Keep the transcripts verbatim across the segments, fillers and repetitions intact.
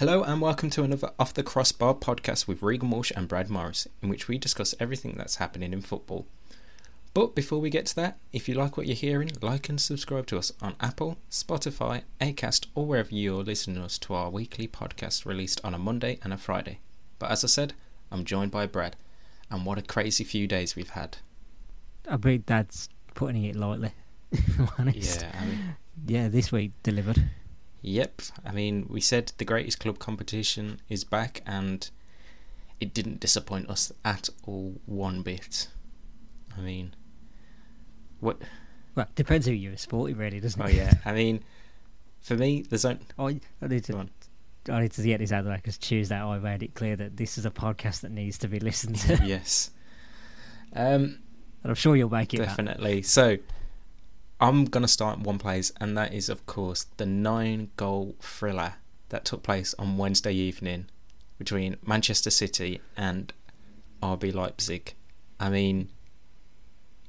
Hello and welcome to another Off the Crossbar podcast with Regan Walsh and Brad Morris, in which we discuss everything that's happening in football. But before we get to that, if you like what you're hearing, like and subscribe to us on Apple, Spotify, Acast, or wherever you're listening to us to our weekly podcast released on a Monday and a Friday. But as I said, I'm joined by Brad, and what a crazy few days we've had. I mean, that's putting it lightly, if I'm honest. Yeah, I mean, yeah, this week delivered. Yep, I mean, we said the greatest club competition is back and it didn't disappoint us at all one bit. I mean, what... Well, it depends who you're sporting, really, doesn't it? Oh, yeah, I mean, for me, there's only... Oh, I need to, I need to get this out of the way, because Tuesday I made it clear that this is a podcast that needs to be listened to. Yes. Um, and I'm sure you'll make it definitely. That. So... I'm going to start in one place, and that is, of course, the nine-goal thriller that took place on Wednesday evening between Manchester City and R B Leipzig. I mean,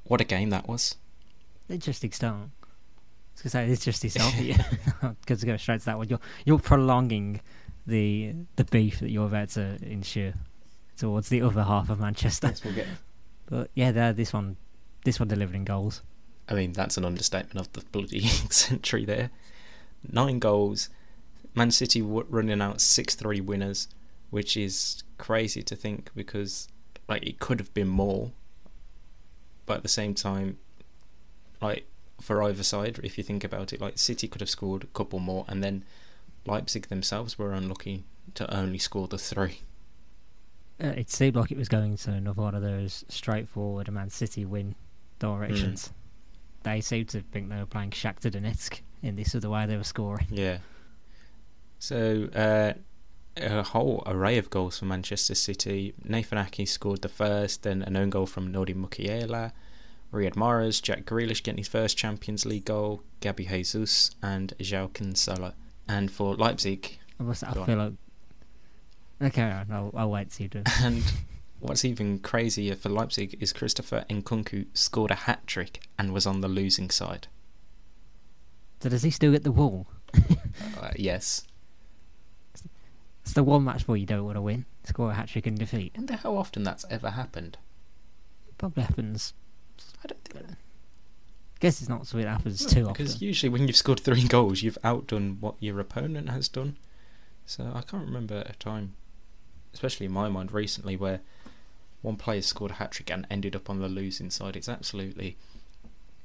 what a game that was. Interesting start. I was going to say, it's just yourself. I'm going to go straight to that one. You're, you're prolonging the the beef that you're about to ensure towards the other half of Manchester. Yes, we'll get it. But, yeah, this one, this one delivered in goals. I mean, that's an understatement of the bloody century there. Nine goals. Man City running out six three winners, which is crazy to think, because like it could have been more. But at the same time, like for either side, if you think about it, like City could have scored a couple more, and then Leipzig themselves were unlucky to only score the three. Uh, it seemed like it was going to another one of those straightforward Man City win directions. Mm. They seemed to think they were playing Shakhtar Donetsk in this other way they were scoring. Yeah. So, uh, a whole array of goals for Manchester City. Nathan Aké scored the first, then an own goal from Nordin Mukiela, Riyad Mahrez, Jack Grealish getting his first Champions League goal, Gabi Jesus, and João Cancelo. And for Leipzig... I, must, I feel on. like... Okay, I'll, I'll wait till you do. And... What's even crazier for Leipzig is Christopher Nkunku scored a hat-trick and was on the losing side. So does he still get the wall? uh, yes. It's the one match where you don't want to win. Score a hat-trick and defeat. I wonder how often that's ever happened. It probably happens. I don't think... I guess it's not something that happens no, too because often. Because usually when you've scored three goals, you've outdone what your opponent has done. So I can't remember a time, especially in my mind recently, where one player scored a hat-trick and ended up on the losing side. It's absolutely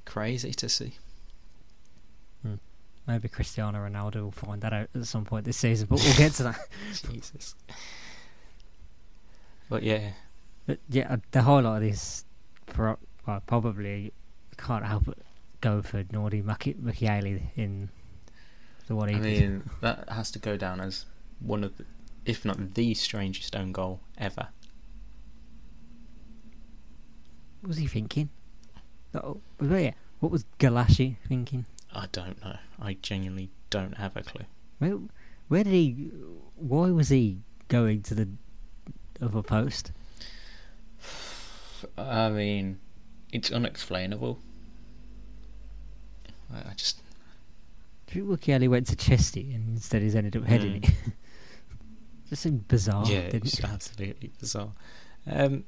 crazy to see. Hmm. Maybe Cristiano Ronaldo will find that out at some point this season, but we'll get to that. Jesus. But yeah. But yeah, the highlight of this, pro- well, probably can't help but go for Nordin Mukiele in the one he did. I mean, that has to go down as one of the... if not the strangest own goal ever. What was he thinking? Oh, yeah. What was Galashi thinking? I don't know. I genuinely don't have a clue. Where, where did he... Why was he going to the other post? I mean, it's unexplainable. I, I just... I think Mukiele went to Chesty and instead he's ended up heading mm. it. It seemed bizarre. Yeah, didn't it's it? absolutely bizarre. Um,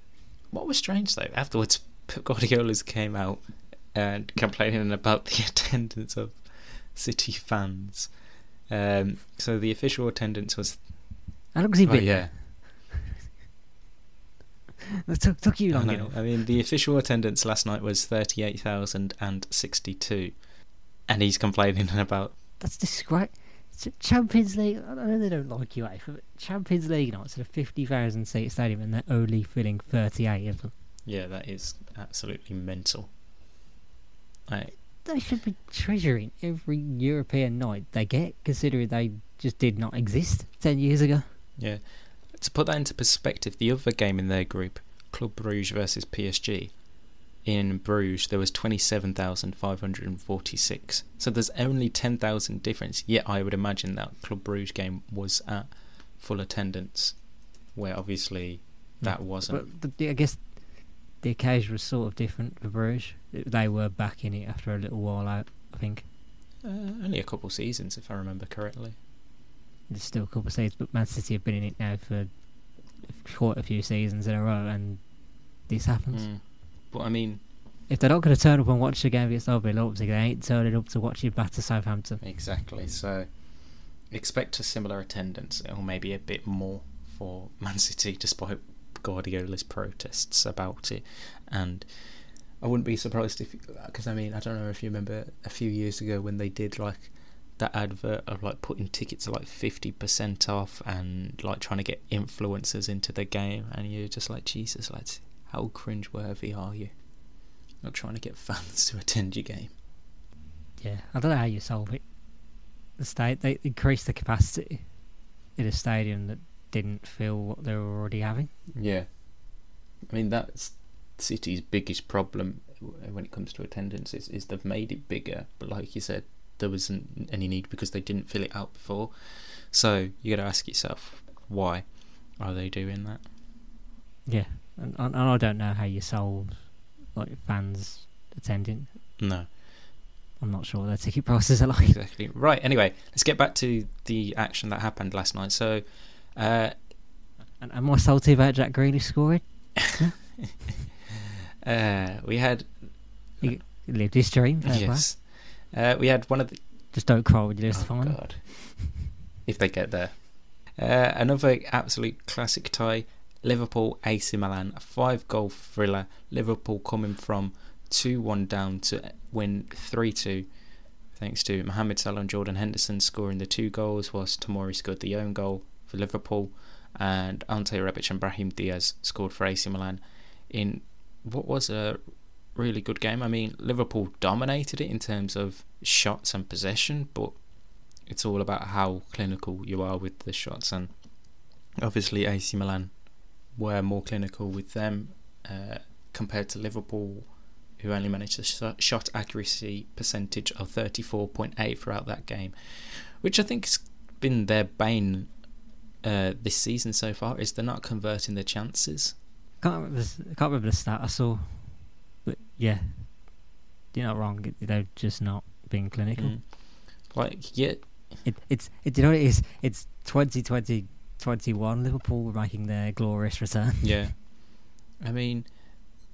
what was strange though, afterwards Pep Guardiola's came out and complaining about the attendance of City fans. Um, so the official attendance was... How long has he been? Oh, yeah. That took, took you long I enough. I mean, the official attendance last night was thirty-eight thousand sixty-two, and he's complaining about... That's disgraceful. Champions League, I know they don't like U A, but Champions League nights at a fifty thousand seat stadium and they're only filling thirty-eight of them. Yeah, that is absolutely mental. I... They should be treasuring every European night they get, considering they just did not exist ten years ago. Yeah. To put that into perspective, the other game in their group, Club Brugge versus P S G, in Bruges there was twenty-seven thousand five hundred forty-six, so there's only ten thousand difference, yet I would imagine that Club Brugge game was at full attendance, where obviously that yeah. wasn't. But the, I guess the occasion was sort of different for Bruges. They were back in it after a little while out, I think. Uh, only a couple seasons if I remember correctly. there's still a couple of saves, but Man City have been in it now for quite a few seasons in a row, and this happens. Mm. But I mean, if they're not going to turn up and watch the game against R B Leipzig, they ain't turning up to watch you batter Southampton. Exactly. So expect a similar attendance, or maybe a bit more, for Man City, despite Guardiola's protests about it. And I wouldn't be surprised if, because I mean, I don't know if you remember a few years ago when they did like that advert of like putting tickets at like fifty percent off and like trying to get influencers into the game, and you're just like, Jesus, lads, how cringeworthy are you? Not trying to get fans to attend your game. Yeah, I don't know how you solve it. The state they increased the capacity in a stadium that didn't fill what they were already having. Yeah, I mean, that's City's biggest problem when it comes to attendance. Is, is they've made it bigger, but like you said, there wasn't any need because they didn't fill it out before. So you got to ask yourself, why are they doing that? Yeah, and, and I don't know how you solve, like, fans attending. No, I'm not sure what their ticket prices are like. Exactly. Right, anyway, let's get back to the action that happened last night. So uh, and am I salty about Jack Grealish scoring? uh, we had he lived his dream. Yes, well. uh, we had one of the just don't cry when you lose oh the final. God. If they get there, uh, another absolute classic tie. Liverpool, A C Milan, a five-goal thriller. Liverpool coming from two one down to win three two thanks to Mohamed Salah and Jordan Henderson scoring the two goals, whilst Tomori scored the own goal for Liverpool, and Ante Rebic and Brahim Diaz scored for A C Milan in what was a really good game. I mean, Liverpool dominated it in terms of shots and possession, but it's all about how clinical you are with the shots, and obviously A C Milan were more clinical with them uh, compared to Liverpool, who only managed a shot accuracy percentage of thirty-four point eight throughout that game, which I think has been their bane uh, this season so far, is they're not converting their chances. I can't remember the, I can't remember the stat I saw, but yeah, you're not wrong, they've just not been clinical. Mm. Like, yeah. It, it's, it, you know what it is? It's twenty twenty twenty-one Liverpool were making their glorious return. Yeah, I mean,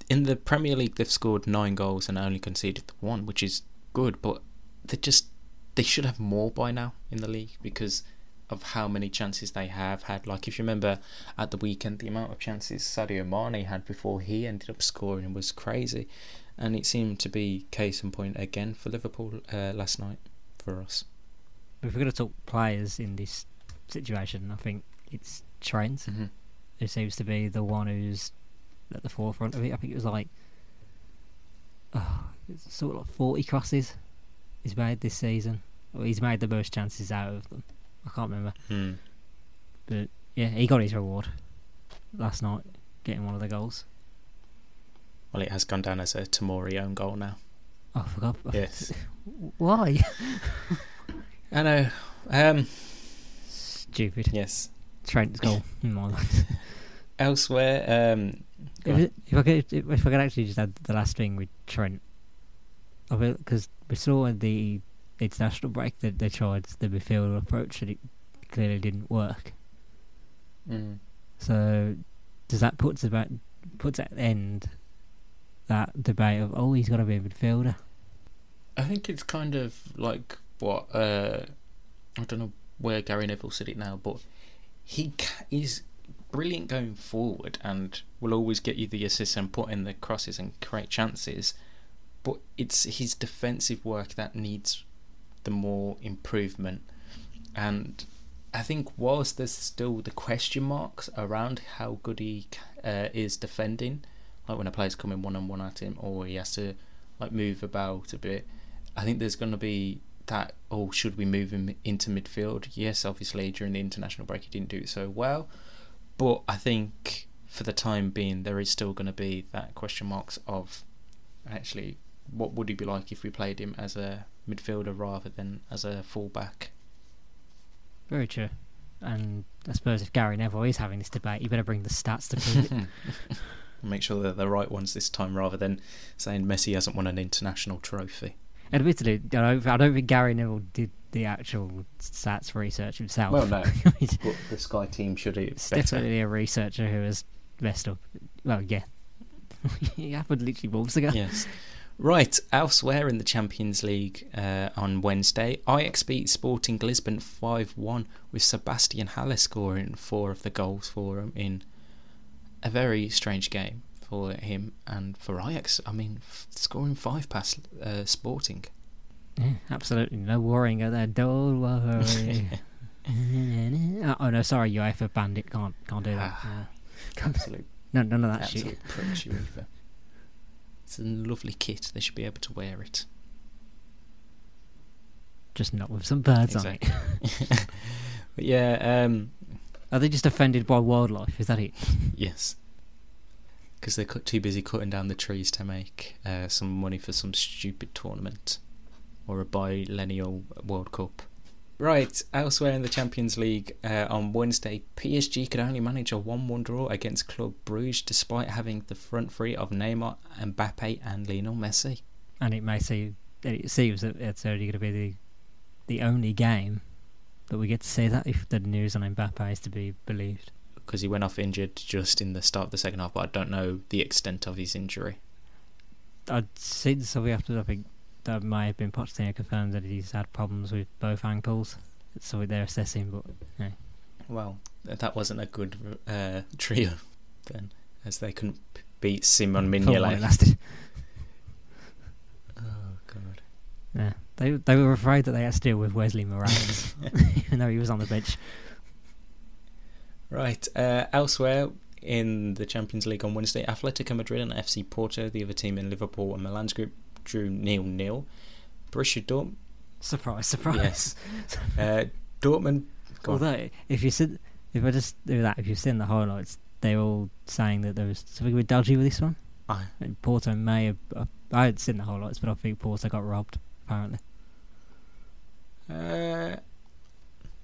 in the Premier League they've scored nine goals and only conceded one, which is good, but they just they should have more by now in the league because of how many chances they have had. Like, if you remember at the weekend, the amount of chances Sadio Mane had before he ended up scoring was crazy, and it seemed to be case in point again for Liverpool uh, last night for us. If we're going to talk players in this situation, I think it's Trent, mm-hmm. who seems to be the one who's at the forefront of it. I think it was like oh, it's sort of like forty crosses he's made this season. Well, he's made the most chances out of them. I can't remember. Mm. But yeah, he got his reward last night, getting one of the goals. Well, it has gone down as a Tomori own goal now. Oh, I forgot. Yes. Why? I know. Um, Stupid. Yes. Trent's goal in my life. Elsewhere, um, if, if I could, if I could actually just add the last thing with Trent, because we saw at the international break that they tried the midfield approach and it clearly didn't work. Mm. So does that put about puts at the end that debate of oh he's got to be a midfielder? I think it's kind of like what uh, I don't know where Gary Neville said it now, but he is brilliant going forward and will always get you the assists and put in the crosses and create chances, but it's his defensive work that needs the more improvement. And I think whilst there's still the question marks around how good he uh, is defending, like when a player's coming one on one at him or he has to like move about a bit, I think there's going to be that, oh, should we move him into midfield? Yes, obviously during the international break he didn't do it so well, but I think for the time being there is still going to be that question marks of actually what would he be like if we played him as a midfielder rather than as a full-back. Very true. And I suppose if Gary Neville is having this debate, you better bring the stats to prove it. Make sure they're the right ones this time rather than saying Messi hasn't won an international trophy. Admittedly, I don't, I don't think Gary Neville did the actual stats research himself. Well, no, but the Sky team should do it it's better. It's definitely a researcher who has messed up. Well, yeah. It happened literally months ago. Yes. Right, elsewhere in the Champions League uh, on Wednesday, Ajax beat Sporting Lisbon five one with Sebastian Haller scoring four of the goals for him in a very strange game for him and for Ajax. I mean, f- scoring five past uh, Sporting. Yeah, absolutely. No worrying at that. Don't worry. Oh, no, sorry, UEFA banned it. Can't, can't do that. Ah, uh, absolute. No, none of that absolute shit. Pricks, UEFA. It's a lovely kit. They should be able to wear it. Just not with some birds exactly. on it. But yeah. Um, Are they just offended by wildlife? Is that it? Yes. Because they're too busy cutting down the trees to make uh, some money for some stupid tournament. Or a biennial World Cup. Right. Elsewhere in the Champions League uh, on Wednesday, P S G could only manage a one one draw against Club Brugge despite having the front three of Neymar, Mbappe and Lionel Messi. And it may seem, it seems that it's only going to be the, the only game that we get to see that if the news on Mbappe is to be believed. Because he went off injured just in the start of the second half, but I don't know the extent of his injury. I'd seen something after I think that may have been Pochettino confirmed that he's had problems with both ankles. It's something they're assessing, but yeah. Well, that wasn't a good uh, trio then, as they couldn't beat Simon Mignolet. Lasted. Oh god. Yeah, they they were afraid that they had to deal with Wesley Morales, even though he was on the bench. Right. Uh, elsewhere in the Champions League on Wednesday, Atletico Madrid and F C Porto, the other team in Liverpool and Milan's group, drew nil nil. Borussia Dortmund. Surprise, surprise. Yes. uh, Dortmund. Although, on. if you said, if I just do that, if you've seen the highlights, they're all saying that there was something a bit dodgy with this one. I and Porto may have. Uh, I hadn't seen the highlights, but I think Porto got robbed, apparently. Uh,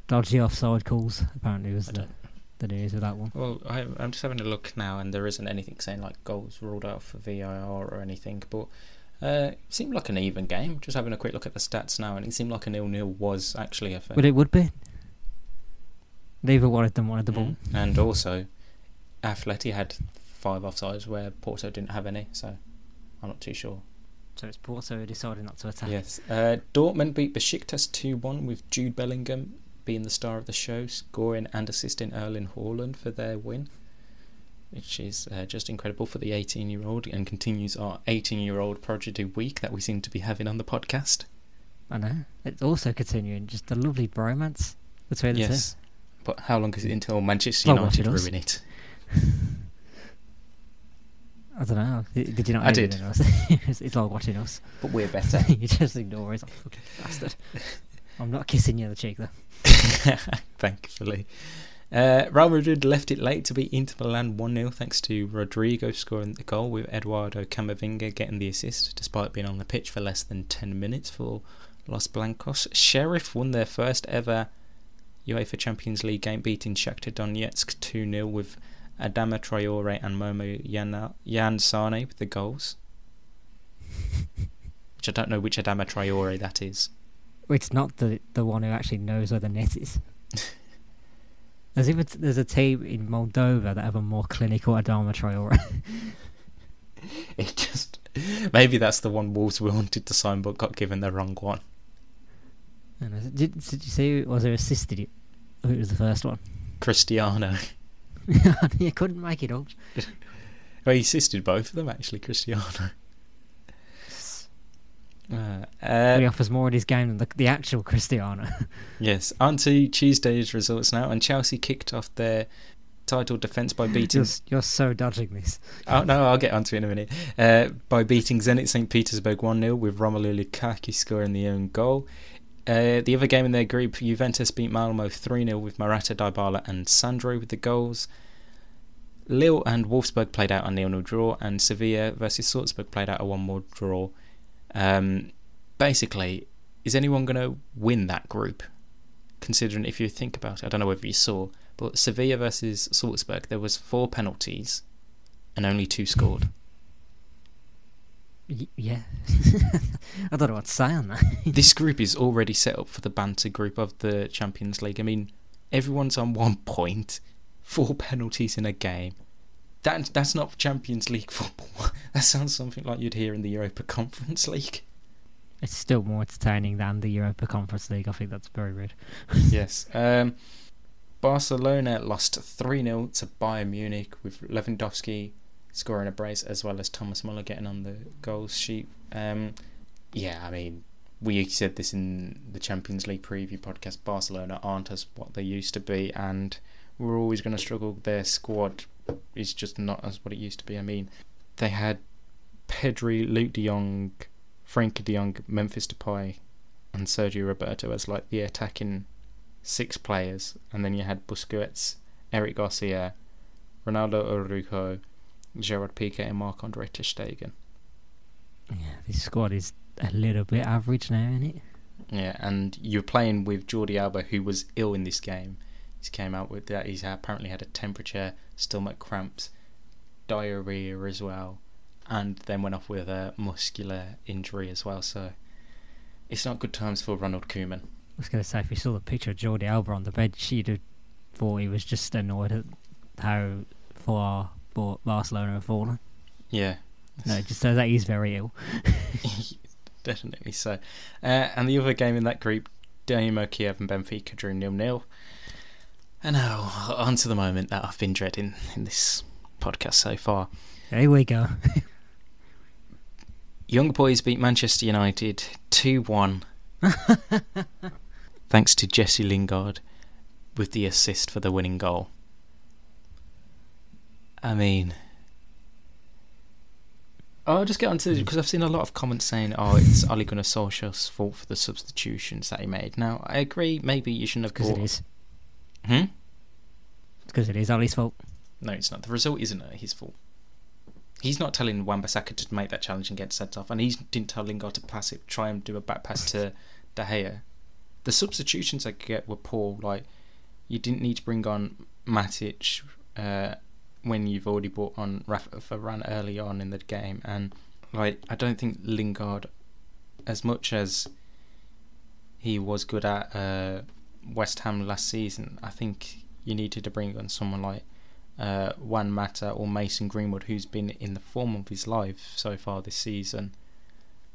dodgy offside calls, apparently, was the, the news with that one. Well, I, I'm just having a look now, and there isn't anything saying like goals ruled out for V A R or anything, but. Uh, it seemed like an even game. Just having a quick look at the stats now, and it seemed like a nil-nil was actually a thing. But it would be. Neither one of them wanted the ball. Mm. And also, Atleti had five offsides where Porto didn't have any, so I'm not too sure. So it's Porto deciding not to attack. Yes. Uh, Dortmund beat Besiktas two one with Jude Bellingham being the star of the show, scoring and assisting Erling Haaland for their win, which is uh, just incredible for the eighteen-year-old and continues our eighteen-year-old prodigy week that we seem to be having on the podcast. I know. It's also continuing just a lovely bromance between the yes. two. Yes, but how long is it until Manchester United well, ruin it? I don't know. Did, did you not I did. It it's, it's like watching us. But we're better. You just ignore us. I'm fucking bastard. I'm not kissing you on the cheek, though. Thankfully. Uh, Real Madrid left it late to beat Inter Milan one nil thanks to Rodrigo scoring the goal with Eduardo Camavinga getting the assist despite being on the pitch for less than ten minutes for Los Blancos. Sheriff won their first ever UEFA Champions League game beating Shakhtar Donetsk two nil with Adama Traore and Momo Yan Sane with the goals. Which I don't know which Adama Traore that is. It's not the the one who actually knows where the net is. There's even there's a team in Moldova that have a more clinical Adama Traore. It just maybe that's the one Wolves wanted to sign but got given the wrong one. And did, did you see was who assisted it? I think it was the first one. Cristiano. You couldn't make it up. Well, he assisted both of them actually, Cristiano. Uh, uh, he offers more in his game than the, the actual Cristiano. Yes. On to Tuesday's results now, and Chelsea kicked off their title defence by beating you're, you're so dodging this. Oh no, I'll get onto it in a minute. Uh, by beating Zenit Saint Petersburg one nil with Romelu Lukaku scoring the own goal. Uh, the other game in their group, Juventus beat Malmo three nil with Morata, Dybala and Sandro with the goals. Lille and Wolfsburg played out a nil nil draw, and Sevilla versus Salzburg played out a one all draw. Um, basically, is anyone going to win that group? Considering if you think about it, I don't know whether you saw, but Sevilla versus Salzburg, there was four penalties and only two scored. Y- yeah. I don't know what to say on that. This group is already set up for the banter group of the Champions League. I mean, everyone's on one point, four penalties in a game. That That's not Champions League football. That sounds something like you'd hear in the Europa Conference League. It's still more entertaining than the Europa Conference League. I think that's very rude. Yes. Um, Barcelona lost three nil to Bayern Munich with Lewandowski scoring a brace as well as Thomas Muller getting on the goals sheet. Um, yeah, I mean, we said this in the Champions League preview podcast. Barcelona aren't as what they used to be, and we're always going to struggle. Their squad is just not as what it used to be. I mean, they had Pedri, Luke de Jong, Frankie de Jong, Memphis Depay and Sergio Roberto as like the attacking six players, and then you had Busquets, Eric Garcia, Ronaldo Araujo, Gerard Piqué and Marc-Andre ter Stegen. Yeah, this squad is a little bit average now, isn't it? Yeah, and you're playing with Jordi Alba, who was ill in this game. He came out with that. He's apparently had a temperature, stomach cramps, diarrhea as well, and then went off with a muscular injury as well, so it's not good times for Ronald Koeman. I was going to say, if you saw the picture of Jordi Alba on the bench, you'd have thought he was just annoyed at how far Barcelona have fallen. Yeah. No, just so that he's very ill. Definitely so. Uh, and the other game in that group, Dynamo Kiev and Benfica drew nil nil. And now, on to the moment that I've been dreading in this podcast so far. Here we go. Young boys beat Manchester United two one. Thanks to Jesse Lingard with the assist for the winning goal. I mean, I'll just get on to it because I've seen a lot of comments saying, oh, it's Ole Gunnar Solskjaer's fault for the substitutions that he made. Now, I agree, maybe you shouldn't have because bought... it is. Hmm? Because it is Ole's fault. No, it's not. The result isn't his fault. He's not telling Wan-Bissaka to make that challenge and get sent off, and he didn't tell Lingard to pass it, try and do a back pass to De Gea. The substitutions they could get were poor. Like, you didn't need to bring on Matic... Uh, when you've already brought on Rafa Varane early on in the game. And like, I don't think Lingard, as much as he was good at uh, West Ham last season, I think you needed to bring on someone like uh, Juan Mata or Mason Greenwood, who's been in the form of his life so far this season,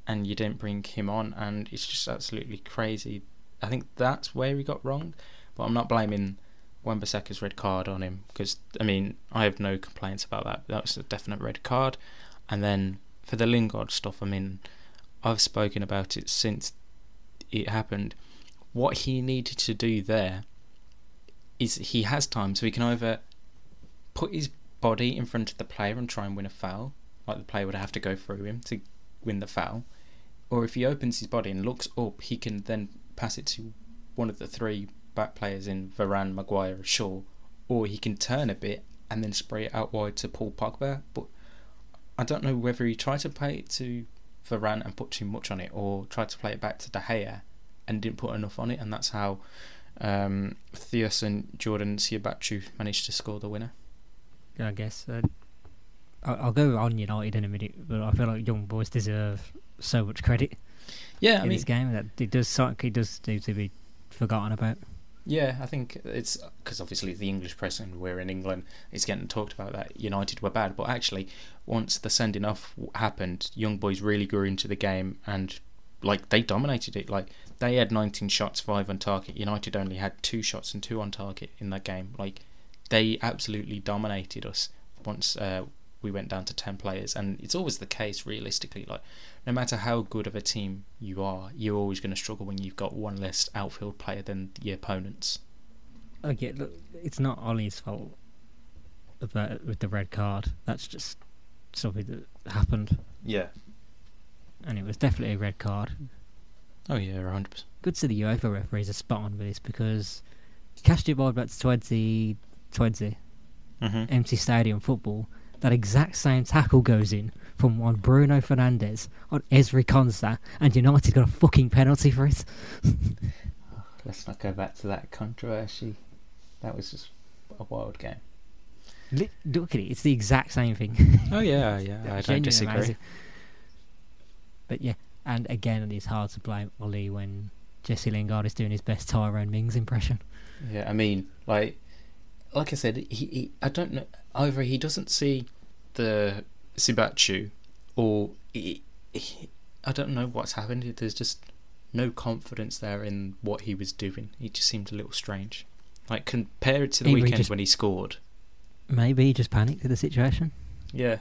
and you didn't bring him on, and it's just absolutely crazy. I think that's where he got wrong, but I'm not blaming Wan-Bissaka's red card on him, because I mean, I have no complaints about that. That was a definite red card. And then for the Lingard stuff, I mean, I've spoken about it since it happened. What he needed to do there is he has time, so he can either put his body in front of the player and try and win a foul, like the player would have to go through him to win the foul, or if he opens his body and looks up, he can then pass it to one of the three back players in Varane, Maguire, or Shaw, or he can turn a bit and then spray it out wide to Paul Pogba. But I don't know whether he tried to play it to Varane and put too much on it, or tried to play it back to De Gea and didn't put enough on it, and that's how um, Theus and Jordan Siabatchu managed to score the winner. Yeah, I guess uh, I'll go on United in a minute, but I feel like young boys deserve so much credit. Yeah, in I mean, this game that it does it does seem to be forgotten about. Yeah, I think it's because obviously the English press, and we're in England, is getting talked about that United were bad, but actually once the sending off happened, young boys really grew into the game, and like, they dominated it. Like, they had nineteen shots, five on target. United only had two shots and two on target in that game. Like, they absolutely dominated us once uh, we went down to ten players, and it's always the case realistically. Like, no matter how good of a team you are, you're always going to struggle when you've got one less outfield player than your opponents. Okay, look, it's not Ole's fault about, with the red card. That's just something that happened. Yeah. And it was definitely a red card. Oh yeah, one hundred percent. Good to the UEFA referees are spot on with this, because cast your mind back to twenty twenty, mm-hmm. empty stadium football. That exact same tackle goes in from one Bruno Fernandes on Ezri Konsa, and United got a fucking penalty for it. Oh, let's not go back to that controversy. That was just a wild game. Look at it, it's the exact same thing. Oh yeah, yeah, I don't disagree. Amazing. But yeah, and again, it's hard to blame Oli when Jesse Lingard is doing his best Tyrone Mings impression. Yeah, I mean, like, like I said, he, he I don't know either. He doesn't see the Sibachu, or he, he, I don't know what's happened. There's just no confidence there in what he was doing. He just seemed a little strange. Like, compared to the maybe weekend just, when he scored, maybe he just panicked at the situation. Yeah,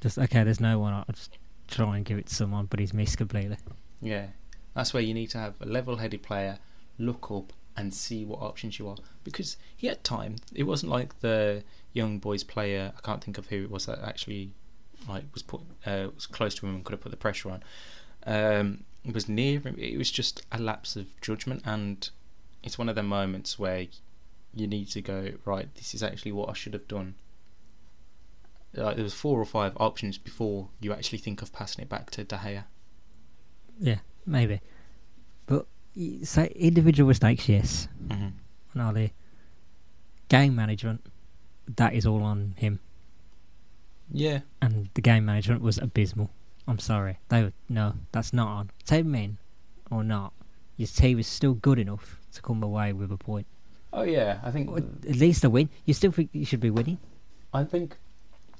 just okay. There's no one. I'll just try and give it to someone, but he's missed completely. Yeah. That's where you need to have a level-headed player, look up and see what options you are. Because he had time. It wasn't like the young boys player, I can't think of who it was that actually like was put uh, was close to him and could have put the pressure on. Um, it was near him. It was just a lapse of judgment, and it's one of the moments where you need to go, right, this is actually what I should have done. Like, there was four or five options before you actually think of passing it back to De Gea. Yeah. Maybe, but so individual mistakes, yes. Mm-hmm. And Ali, game management, that is all on him. Yeah, and the game management was abysmal. I'm sorry, they were, no, that's not on. Take him in or not, your team is still good enough to come away with a point. Oh yeah, I think or at least a win. You still think you should be winning? I think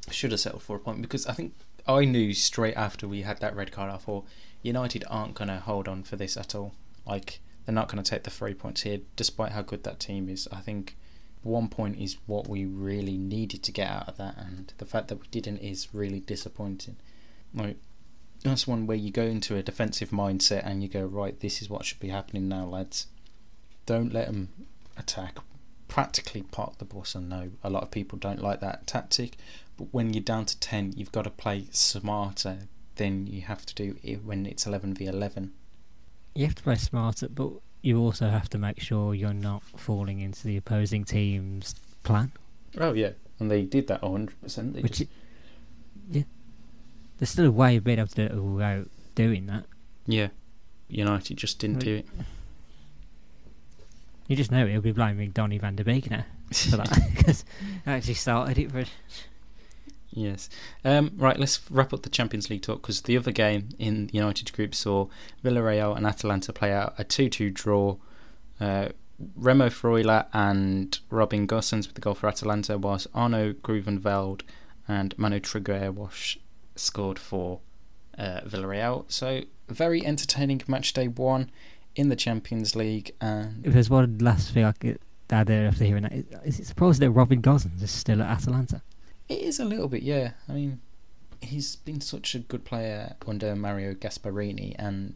I should have settled for a point, because I think I knew straight after we had that red card, I thought, United aren't going to hold on for this at all. Like, they're not going to take the three points here, despite how good that team is. I think one point is what we really needed to get out of that, and the fact that we didn't is really disappointing. Like, that's one where you go into a defensive mindset and you go, right, this is what should be happening now, lads. Don't let them attack. Practically park the bus. I know a lot of people don't like that tactic, but when you're down to ten, you've got to play smarter then you have to do it when it's eleven v eleven. You have to play smarter, but you also have to make sure you're not falling into the opposing team's plan. Oh, yeah. And they did that one hundred percent. They Which just... it, yeah. There's still a way of being able to do it without doing that. Yeah. United just didn't do it. You just know it. He'll be blaming Donny van de Beek now for that, because I actually started it for... Yes. Um, right, let's wrap up the Champions League talk, because the other game in the United group saw Villarreal and Atalanta play out a two two draw. Uh, Remo Freuler and Robin Gosens with the goal for Atalanta, whilst Arno Grünewald and Manu Trigueros scored for uh, Villarreal. So, very entertaining match day one in the Champions League. And if there's one last thing I could add there after hearing that, is it surprising that Robin Gosens is still at Atalanta? It is a little bit, yeah. I mean, he's been such a good player under Mario Gasparini, and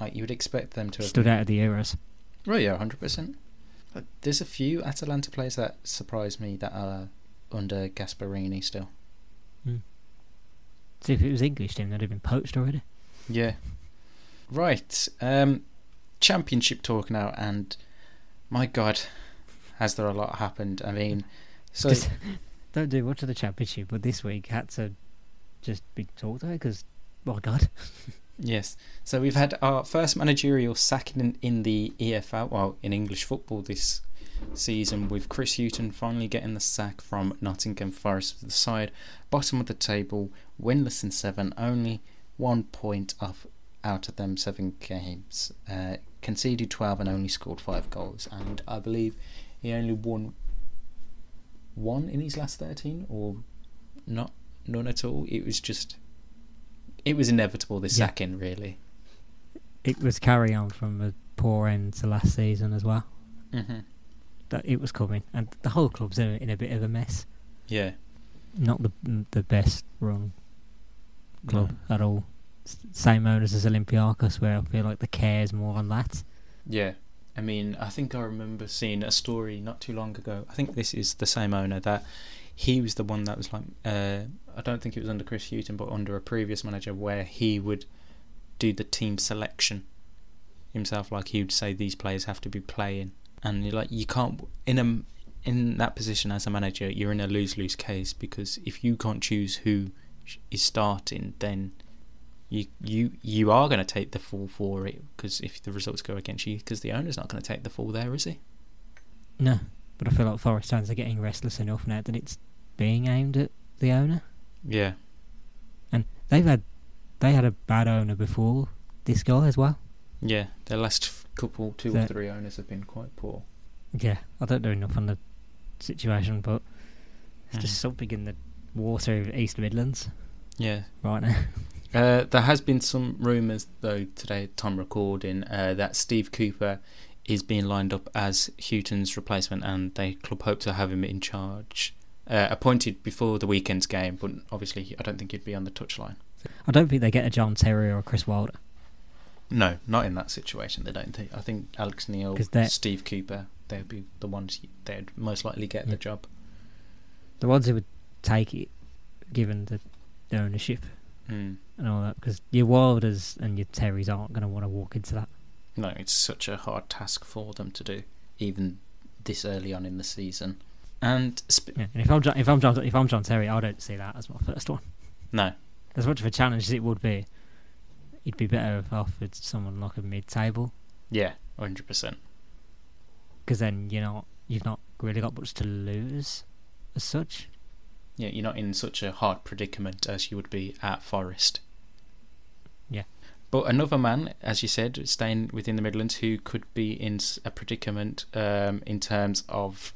like you would expect them to have stood out of the Euros. Right, yeah, one hundred percent. But there's a few Atalanta players that surprise me that are under Gasparini still. Mm. See, if it was English team, they'd have been poached already. Yeah. Right. Um, championship talk now, and my God, has there a lot happened? I mean, so. Don't do much of the Championship, but this week had to just be talked about because, my God. Yes. So we've had our first managerial sacking in the E F L, well, in English football this season, with Chris Hughton finally getting the sack from Nottingham Forest for the side. Bottom of the table, winless in seven, only one point off out of them seven games. Uh, conceded twelve and only scored five goals. And I believe he only won one in his last thirteen, or not, none at all. It was just, it was inevitable, this yeah. sacking, really. It was carry on from a poor end to last season as well. Mm-hmm. That it was coming, and the whole club's in a bit of a mess. Yeah. Not the the best run club no. at all. Same owners as Olympiacos, where I feel like the care's more on that. Yeah. I mean, I think I remember seeing a story not too long ago. I think this is the same owner, that he was the one that was like, uh, I don't think it was under Chris Hughton, but under a previous manager, where he would do the team selection himself. Like, he would say these players have to be playing, and you're like, you can't in a in that position as a manager, you're in a lose-lose case, because if you can't choose who is starting, then. You you you are going to take the fall for it, because if the results go against you, because the owner's not going to take the fall there, is he? No, but I feel like Forest fans are getting restless enough now that it's being aimed at the owner. Yeah, and they've had they had a bad owner before this guy as well. Yeah, their last couple, two so, or three owners have been quite poor. Yeah, I don't know enough on the situation, but it's mm. just something in the water of East Midlands. Yeah. Right now. Uh, there has been some rumours, though, today, time recording, uh, that Steve Cooper is being lined up as Houghton's replacement, and they club hope to have him in charge, uh, appointed before the weekend's game, but obviously I don't think he'd be on the touchline. I don't think they get a John Terry or a Chris Wilder. No, not in that situation, they don't. I think Alex Neil, Steve Cooper, they'd be the ones they'd most likely get yeah. the job. The ones who would take it, given the ownership mm. and all that, because your Wilders and your Terrys aren't going to want to walk into that. No, it's such a hard task for them to do, even this early on in the season. And, sp- yeah, and if I'm John, if I'm John, if I'm John Terry, I don't see that as my first one. No, as much of a challenge as it would be, it'd be better if offered someone like a mid-table. Yeah, one hundred percent. Because then you're not, you've not really got much to lose, as such. Yeah, you're not in such a hard predicament as you would be at Forest. Yeah. But another man, as you said, staying within the Midlands, who could be in a predicament um, in terms of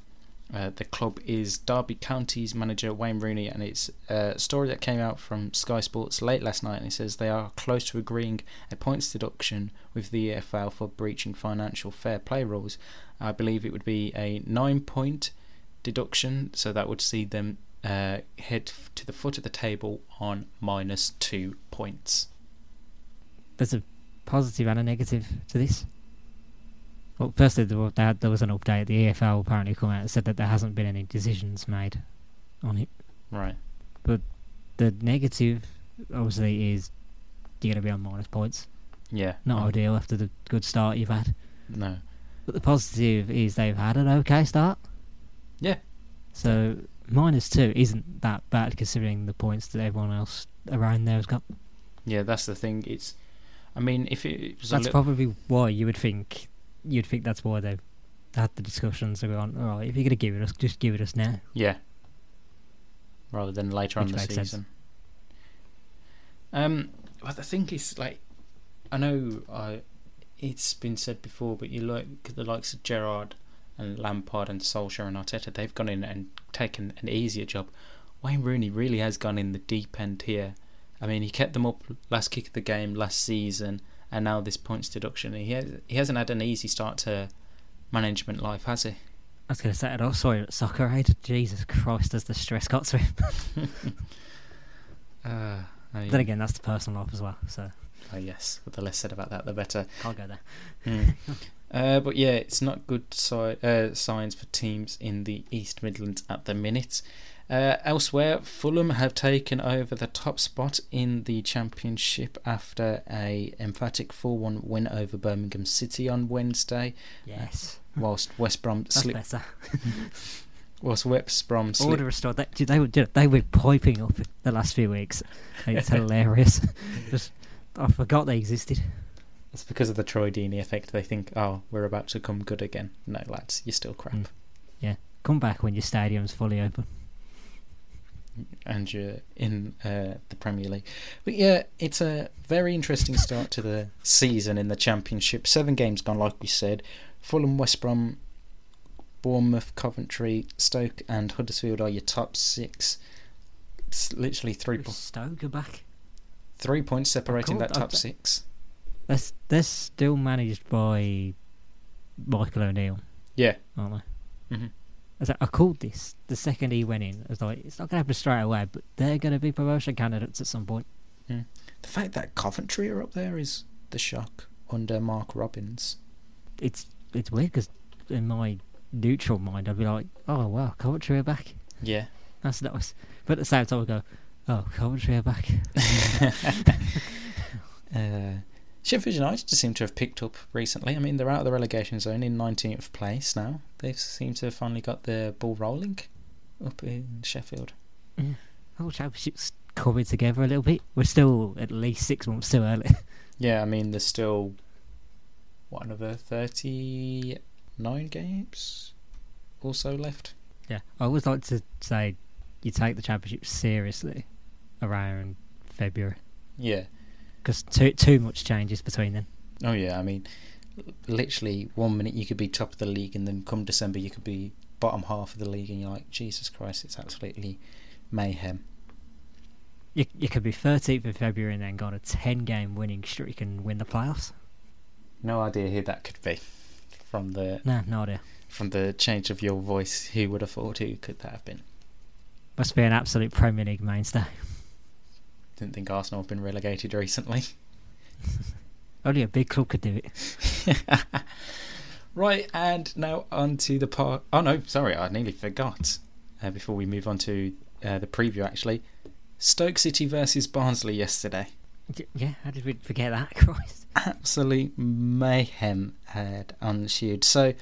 uh, the club, is Derby County's manager Wayne Rooney, and it's a story that came out from Sky Sports late last night, and it says they are close to agreeing a points deduction with the E F L for breaching financial fair play rules. I believe it would be a nine-point deduction, so that would see them Uh, head to the foot of the table on minus two points. There's a positive and a negative to this. Well, firstly, there was an update. The E F L apparently come out and said that there hasn't been any decisions made on it. Right. But the negative, obviously, is you're going to be on minus points. Yeah. Not oh. ideal after the good start you've had. No. But the positive is they've had an okay start. Yeah. So minus two isn't that bad, considering the points that everyone else around there has got. Yeah, that's the thing. It's, I mean, if it was that's a probably why you would think you'd think that's why they had the discussions around. All right, if you're going to give it us, just give it us now. Yeah. Rather than later Which on in the season. Sense. Um, but the thing is, like, I know I, it's been said before, but you look at the likes of Gerrard and Lampard and Solskjaer and Arteta, they've gone in and taken an easier job. Wayne Rooney really has gone in the deep end here. I mean, he kept them up last kick of the game last season, and now this points deduction. He, has, he hasn't had an easy start to management life, has he? I was going to say, it all saw him at Soccer Aid. Jesus Christ, as the stress got to him. uh, I mean, then again, that's the personal life as well. So. Oh yes, the less said about that, the better. I'll go there. Mm. Uh, but yeah, it's not good si- uh, signs for teams in the East Midlands at the minute. Uh, elsewhere, Fulham have taken over the top spot in the Championship after a emphatic four one win over Birmingham City on Wednesday. Yes. Uh, whilst West Brom slipped. That's better. whilst West Brom slipped. Order restored. They, they, were, they were piping up the last few weeks. It's hilarious. Just, I forgot they existed. It's because of the Troy Deeney effect. They think, oh, we're about to come good again. No, lads, you're still crap. Mm. Yeah, come back when your stadium's fully open. And you're in uh, the Premier League. But yeah, it's a very interesting start to the season in the Championship. Seven games gone, like we said. Fulham, West Brom, Bournemouth, Coventry, Stoke and Huddersfield are your top six. It's literally three points. Stoke are back. Three points separating that top six. That's, they're still managed by Michael O'Neill. Yeah. Aren't they? Mm-hmm. I, like, I called this the second he went in. I was like, it's not going to happen straight away, but they're going to be promotion candidates at some point. Mm. The fact that Coventry are up there is the shock under Mark Robbins. It's it's weird, because in my neutral mind, I'd be like, oh, wow, Coventry are back. Yeah. That's nice. But at the same time, I'd go, oh, Coventry are back. uh... Sheffield United seem to have picked up recently. I mean, they're out of the relegation zone in nineteenth place now. They seem to have finally got the ball rolling up in Sheffield. Yeah. The whole Championship's coming together a little bit. We're still at least six months too early. Yeah, I mean, there's still, what, another thirty-nine games or so left? Yeah, I always like to say you take the Championship seriously around February. Yeah. because too too much changes between them. Oh yeah, I mean, literally one minute you could be top of the league, and then come December you could be bottom half of the league, and you're like, Jesus Christ, it's absolutely mayhem. You you could be thirteenth of February and then go on a ten game winning streak and win the playoffs. No idea who that could be. From the no, no idea. From the change of your voice, who would have thought? Who could that have been? Must be an absolute Premier League mainstay. Didn't think Arsenal have been relegated recently. Only a big club could do it. Right, and now on to the part. Oh no, sorry, I nearly forgot. Uh, before we move on to uh, the preview, actually, Stoke City versus Barnsley yesterday. Yeah, how did we forget that, Christ? Absolute mayhem had ensued. So,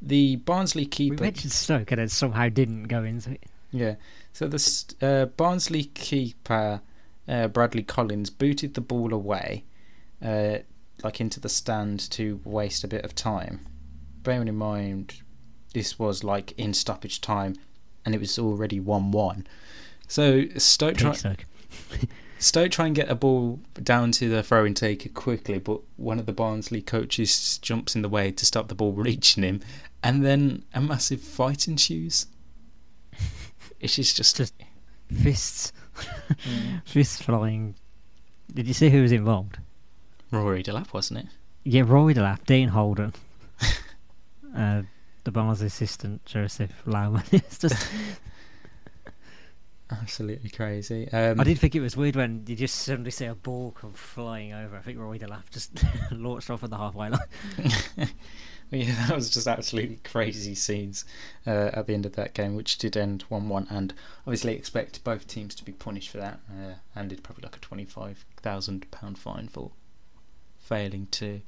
the Barnsley keeper... We mentioned Stoke and then somehow didn't go into it. Yeah, so the uh, Barnsley keeper, uh, Bradley Collins, booted the ball away, uh, like into the stand to waste a bit of time. Bearing in mind, this was like in stoppage time and it was already one one. So, Stoke... Try- Stoke. Stoke try and get a ball down to the throw-in taker quickly, but one of the Barnsley coaches jumps in the way to stop the ball reaching him, and then a massive fight ensues. It's just, just... just fists. Mm. Fists flying. Did you see who was involved? Rory de Lapp, wasn't it? Yeah, Rory de Lapp, Dean Holden, uh, the Barnsley assistant, Joseph Lauman. It's just... Absolutely crazy. Um, I did think it was weird when you just suddenly see a ball come flying over. I think Roy de Lapp just launched off at the halfway line. Well, yeah, that was just absolutely crazy scenes uh, at the end of that game, which did end one one, and obviously expect both teams to be punished for that, uh, and did probably like a twenty-five thousand pounds fine for failing to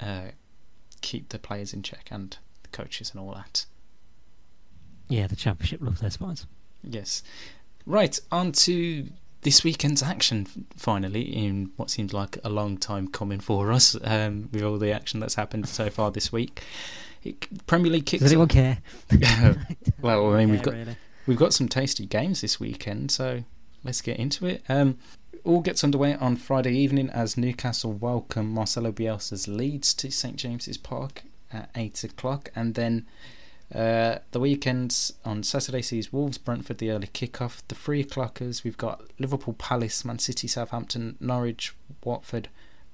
uh, keep the players in check and the coaches and all that. Yeah, the Championship loves their spines. Yes. Right, on to this weekend's action, finally, in what seems like a long time coming for us, um, with all the action that's happened so far this week. It, Premier League kicks... Does anyone care? Well, I mean, we've got really. we've got some tasty games this weekend, so let's get into it. Um, all gets underway on Friday evening as Newcastle welcome Marcelo Bielsa's Leeds to St James's Park at eight o'clock, and then... Uh, the weekends on Saturday sees Wolves Brentford, the early kickoff. The three o'clockers, we've got Liverpool Palace, Man City, Southampton, Norwich, Watford,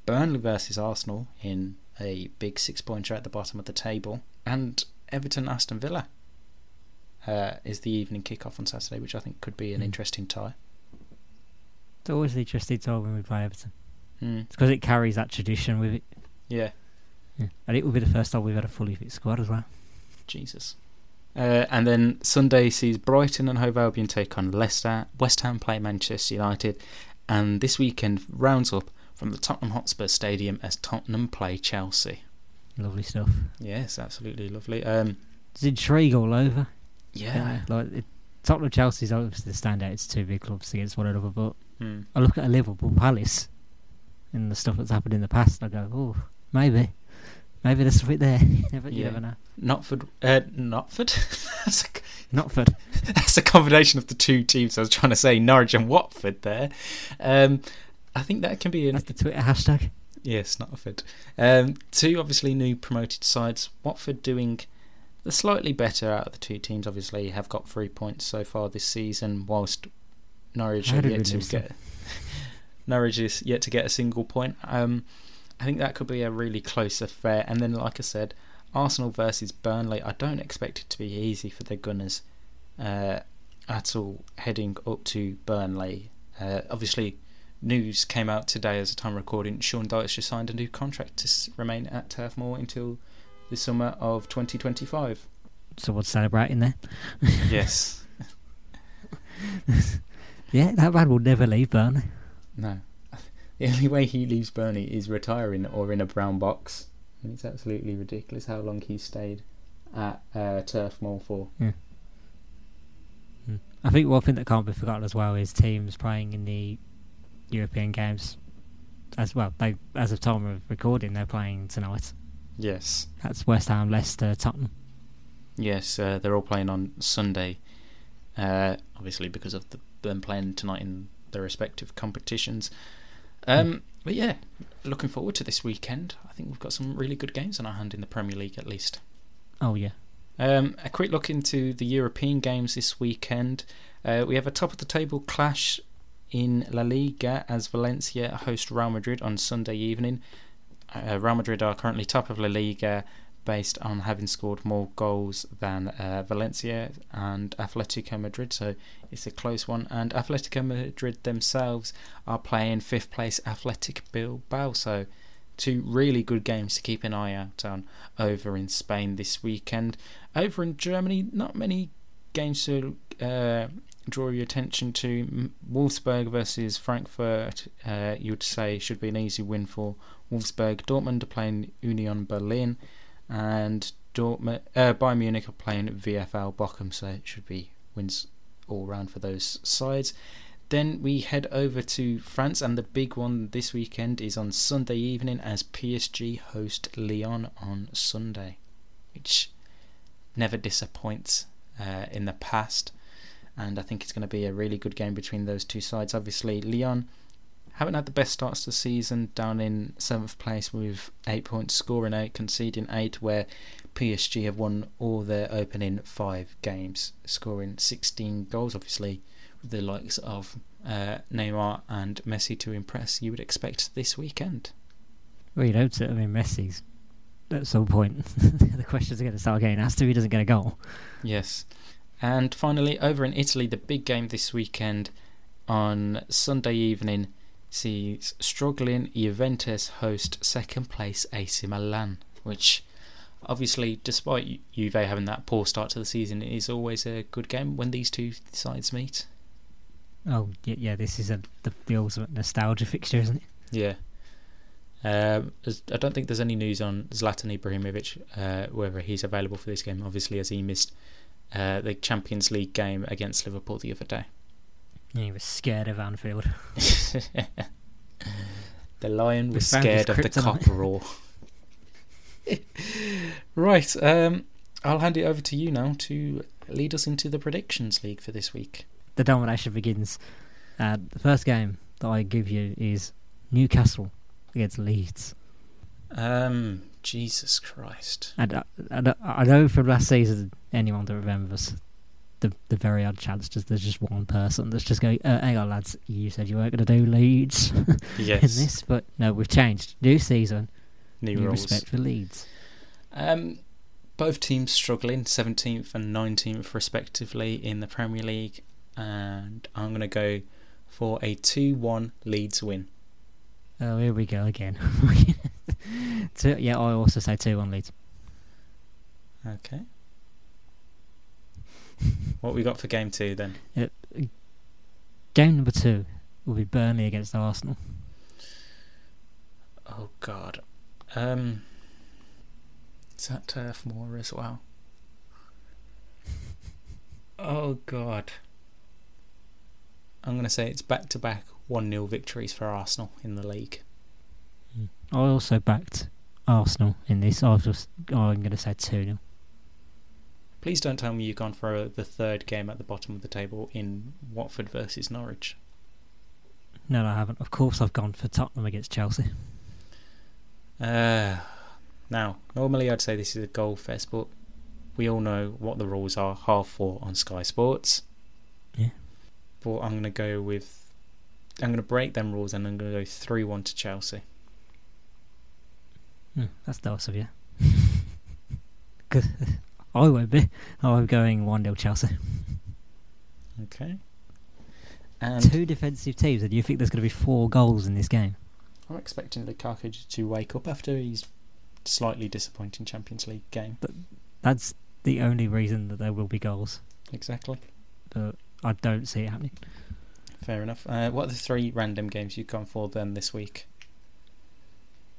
Burnley versus Arsenal in a big six pointer at the bottom of the table, and Everton Aston Villa uh, is the evening kickoff on Saturday, which I think could be an mm. interesting tie. It's always an interesting tie when we play Everton. Mm. It's because it carries that tradition with it. Yeah. yeah, and it will be the first time we've had a fully fit squad as well. Jesus. Uh, and then Sunday sees Brighton and Hove Albion take on Leicester, West Ham play Manchester United, and this weekend rounds up from the Tottenham Hotspur Stadium as Tottenham play Chelsea. Lovely stuff. Yes, absolutely lovely. Um, it's intrigue all over. Yeah. yeah like it, Tottenham Chelsea's obviously the standout. It's two big clubs against one another, but hmm. I look at a Liverpool Palace and the stuff that's happened in the past and I go, oh, maybe. Maybe there's something there. You never, yeah. you never know. Knotford. Uh, Knotford? that's a, Knotford. That's a combination of the two teams I was trying to say, Norwich and Watford there. Um, I think that can be... An, that's the Twitter hashtag. Yes, Knotford. Um, two obviously new promoted sides. Watford doing the slightly better out of the two teams, obviously, have got three points so far this season, whilst Norwich have yet to get... Norwich is yet to get a single point. Um... I think that could be a really close affair. And then, like I said, Arsenal versus Burnley. I don't expect it to be easy for the Gunners uh, at all, heading up to Burnley. Uh, obviously, news came out today as a time recording. Sean Dyche just signed a new contract to remain at Turf Moor until the summer of twenty twenty-five. So what's celebrating there? Yes. Yeah, that man will never leave Burnley. No. The only way he leaves Burnley is retiring or in a brown box. And it's absolutely ridiculous how long he stayed at uh, Turf Moor for. Yeah. I think one thing that can't be forgotten as well is teams playing in the European games as well. They, as of time of recording, they're playing tonight. Yes. That's West Ham, Leicester, Tottenham. Yes, uh, they're all playing on Sunday. Uh, obviously because of the, them playing tonight in their respective competitions. Um, but yeah, looking forward to this weekend. I think we've got some really good games on our hand in the Premier League at least. Oh yeah. Um, a quick look into the European games this weekend. Uh, we have a top of the table clash in La Liga as Valencia host Real Madrid on Sunday evening. Uh, Real Madrid are currently top of La Liga based on having scored more goals than uh, Valencia and Atletico Madrid, so it's a close one. And Atletico Madrid themselves are playing fifth place Athletic Bilbao, so two really good games to keep an eye out on over in Spain this weekend. Over in Germany, not many games to uh, draw your attention to. Wolfsburg versus Frankfurt, uh, you'd say, should be an easy win for Wolfsburg. Dortmund are playing Union Berlin, and Dortmund, uh, Bayern Munich are playing VfL Bochum, so it should be wins all round for those sides. Then we head over to France, and the big one this weekend is on Sunday evening as P S G host Lyon on Sunday, which never disappoints uh, in the past, and I think it's going to be a really good game between those two sides. Obviously, Lyon haven't had the best starts to the season, down in seventh place with eight points, scoring eight, conceding eight, where P S G have won all their opening five games, scoring sixteen goals. Obviously, the likes of uh, Neymar and Messi to impress, you would expect this weekend. Well, you'd hope so. I mean, Messi's at some point the questions are going to start getting asked if he doesn't get a goal. Yes. And finally, over in Italy, the big game this weekend on Sunday evening sees struggling Juventus host second place A C Milan, which obviously, despite Juve having that poor start to the season, it is always a good game when these two sides meet. Oh, yeah, this is a, the, the ultimate nostalgia fixture, isn't it? Yeah. Um, I don't think there's any news on Zlatan Ibrahimovic, uh, whether he's available for this game, obviously, as he missed uh, the Champions League game against Liverpool the other day. Yeah, he was scared of Anfield. The lion was scared of the cop roar. Right, um, I'll hand it over to you now to lead us into the Predictions League for this week. The domination begins. Uh, the first game that I give you is Newcastle against Leeds. Um, Jesus Christ! And I, I, I know from last season, anyone that remembers the the very odd chance, just there's just one person that's just going, uh, "Hang on, lads, you said you weren't going to do Leeds yes. in this, but no, we've changed. New season, new, new rules. Respect for Leeds." Um. Both teams struggling, seventeenth and nineteenth respectively in the Premier League. And I'm going to go for a two one Leeds win. Oh, here we go again. two, yeah, I also say two one Leeds. Okay. What we got for game two then? Uh, game number two will be Burnley against Arsenal. Oh, God. Um, is that Turf Moor as well? Oh, God. I'm going to say it's back-to-back one nil victories for Arsenal in the league. I also backed Arsenal in this. I've just, oh, I'm going to say two nil. Please don't tell me you've gone for the third game at the bottom of the table in Watford versus Norwich. No, no, I haven't. Of course I've gone for Tottenham against Chelsea. Uh, now, normally I'd say this is a goal fest, but we all know what the rules are. Half four on Sky Sports. Yeah. But I'm going to go with... I'm going to break them rules and I'm going to go three one to Chelsea. Hmm, that's nice of you. I won't be. I'm going one nil Chelsea. Okay. And two defensive teams, and you think there's going to be four goals in this game? I'm expecting Lukaku to wake up after his slightly disappointing Champions League game. But that's the only reason that there will be goals. Exactly. But I don't see it happening. Fair enough. Uh, what are the three random games you've gone for then this week?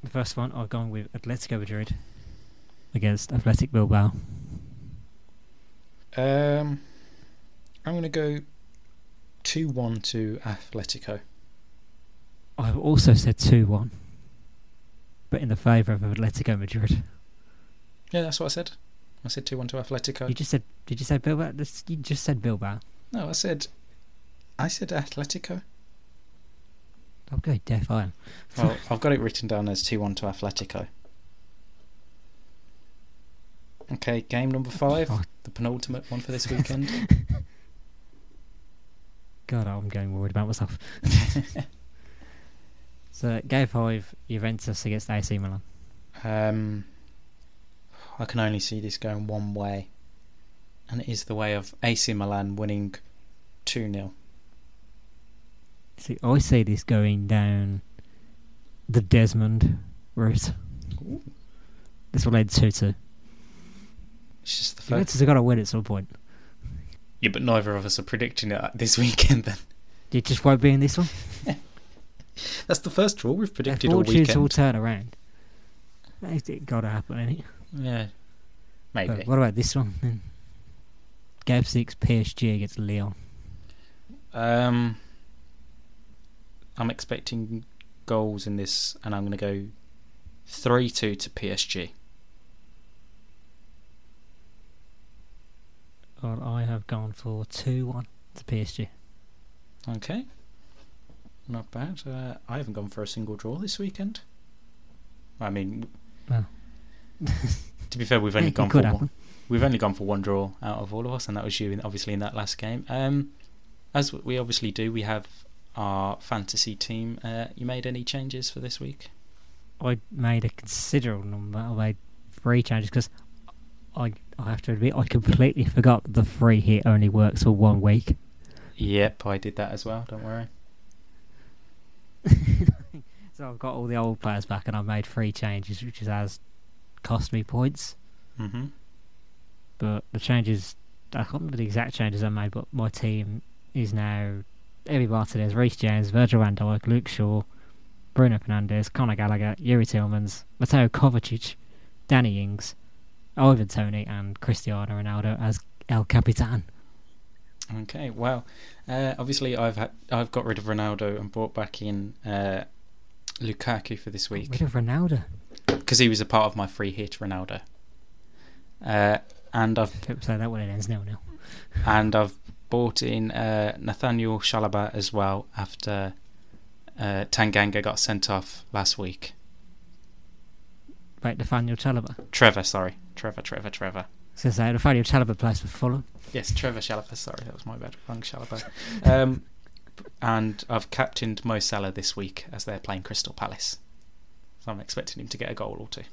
The first one, I've gone with Atletico Madrid against Athletic Bilbao. Um, I'm going to go two one to Atletico. I've also said two one, but in the favour of Atletico Madrid. Yeah, that's what I said. I said two one to Atletico. You just said. Did you say Bilbao? You just said Bilbao. No, I said, I said Atletico. I'll go deaf iron. Well, I've got it written down as two one to Atletico. Okay, game number five, oh. the penultimate one for this weekend. God, I'm getting worried about myself. So, game five, Juventus against A C Milan. Um, I can only see this going one way, and it is the way of A C Milan winning two nil. See, I see this going down the Desmond route. Ooh. This will end two two. It's just the Juventus have got to win at some point. Yeah, but neither of us are predicting it this weekend then. It just won't be in this one. That's the first draw we've predicted all weekend. Fortunes will turn around. It's got to happen, ain't it? Yeah, maybe. But what about this one then? Game six, P S G against Lyon. Um, I'm expecting goals in this, and I'm going to go three two to P S G. Well, I have gone for two one to P S G. Okay. Not bad. Uh, I haven't gone for a single draw this weekend. I mean, well, to be fair, we've only gone for happen. one. We've only gone for one draw out of all of us, and that was you, in, obviously, in that last game. Um, as we obviously do, we have our fantasy team. Uh, you made any changes for this week? I made a considerable number. I made three changes because I. I have to admit, I completely forgot the free hit only works for one week. Yep, I did that as well, don't worry. So I've got all the old players back and I made three changes, which has cost me points. Mm-hmm. But the changes, I can't remember the exact changes I made, but my team is now Emi Martinez, Reece James, Virgil van Dijk, Luke Shaw, Bruno Fernandes, Conor Gallagher, Yuri Tillmans, Mateo Kovacic, Danny Ings, Ivan Toney and Cristiano Ronaldo as El Capitan. Okay, well, uh, obviously I've had, I've got rid of Ronaldo and brought back in uh, Lukaku for this week. Got rid of Ronaldo? Because he was a part of my free hit, Ronaldo. Uh, and I've so that one ends now. Now. And I've bought in uh, Nathaniel Chalobah as well after uh, Tanganga got sent off last week. Wait, Nathaniel Chalobah? Trevor, sorry. Trevor, Trevor, Trevor. So say Nathaniel Chalobah plays for Fulham. Yes, Trevor Chalobah. Sorry, that was my bad. Wrong Chalobah. Um, and I've captained Mo Salah this week as they're playing Crystal Palace. So I'm expecting him to get a goal or two.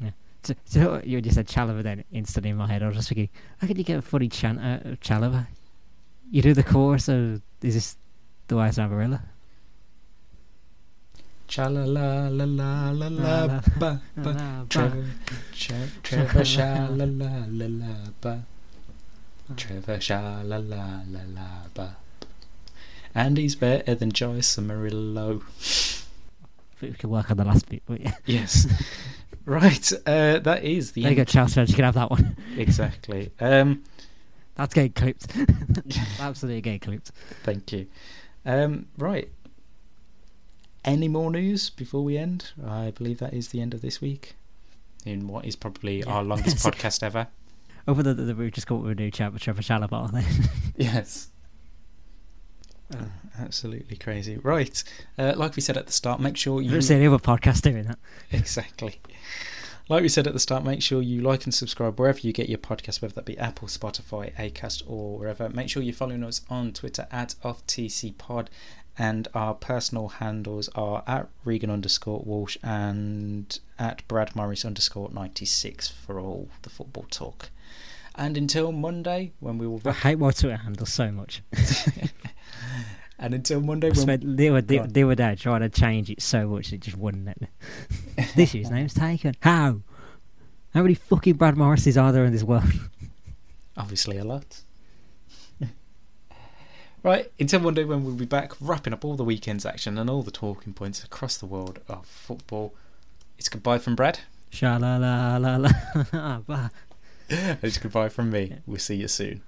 Yeah. So, so you just said Chalobah then instantly in my head. I was just thinking, how could you get a funny chant out of Chalobah? You do the chorus, or is this the way it's Amarilla? Cha la la la la la la ba ba Trevor Trevor sha la la la la ba Trevor sha la la la la ba. And he's better than Joyce Amarillo. I think we can work on the last bit, but yeah. Yes. Right, uh, that is the There you go, Charles, you can have that one. Exactly. Um, That's getting clipped. Absolutely getting clipped. Thank you. Um, right. Any more news before we end? I believe that is the end of this week in what is probably yeah. our longest podcast ever. Over the, the we've just got a new chat with Trevor Chalobah then. Yes. Uh, absolutely crazy. Right. Uh, like we said at the start, make sure you... I've seen other podcasts doing that. Exactly. Like we said at the start, make sure you like and subscribe wherever you get your podcast, whether that be Apple, Spotify, Acast or wherever. Make sure you're following us on Twitter at OffTCPod. And our personal handles are at Regan underscore Walsh and at Brad Morris underscore ninety-six for all the football talk. And until Monday, when we will... I hate my Twitter handle so much. And until Monday... I spent when... the, the, the other day trying to change it so much it just wouldn't let me. This year's name's taken. How? How many fucking Brad Morrises are there in this world? Obviously a lot. Right, until Monday when we'll be back wrapping up all the weekend's action and all the talking points across the world of football. It's goodbye from Brad. Sha la la la la. It's goodbye from me. We'll see you soon.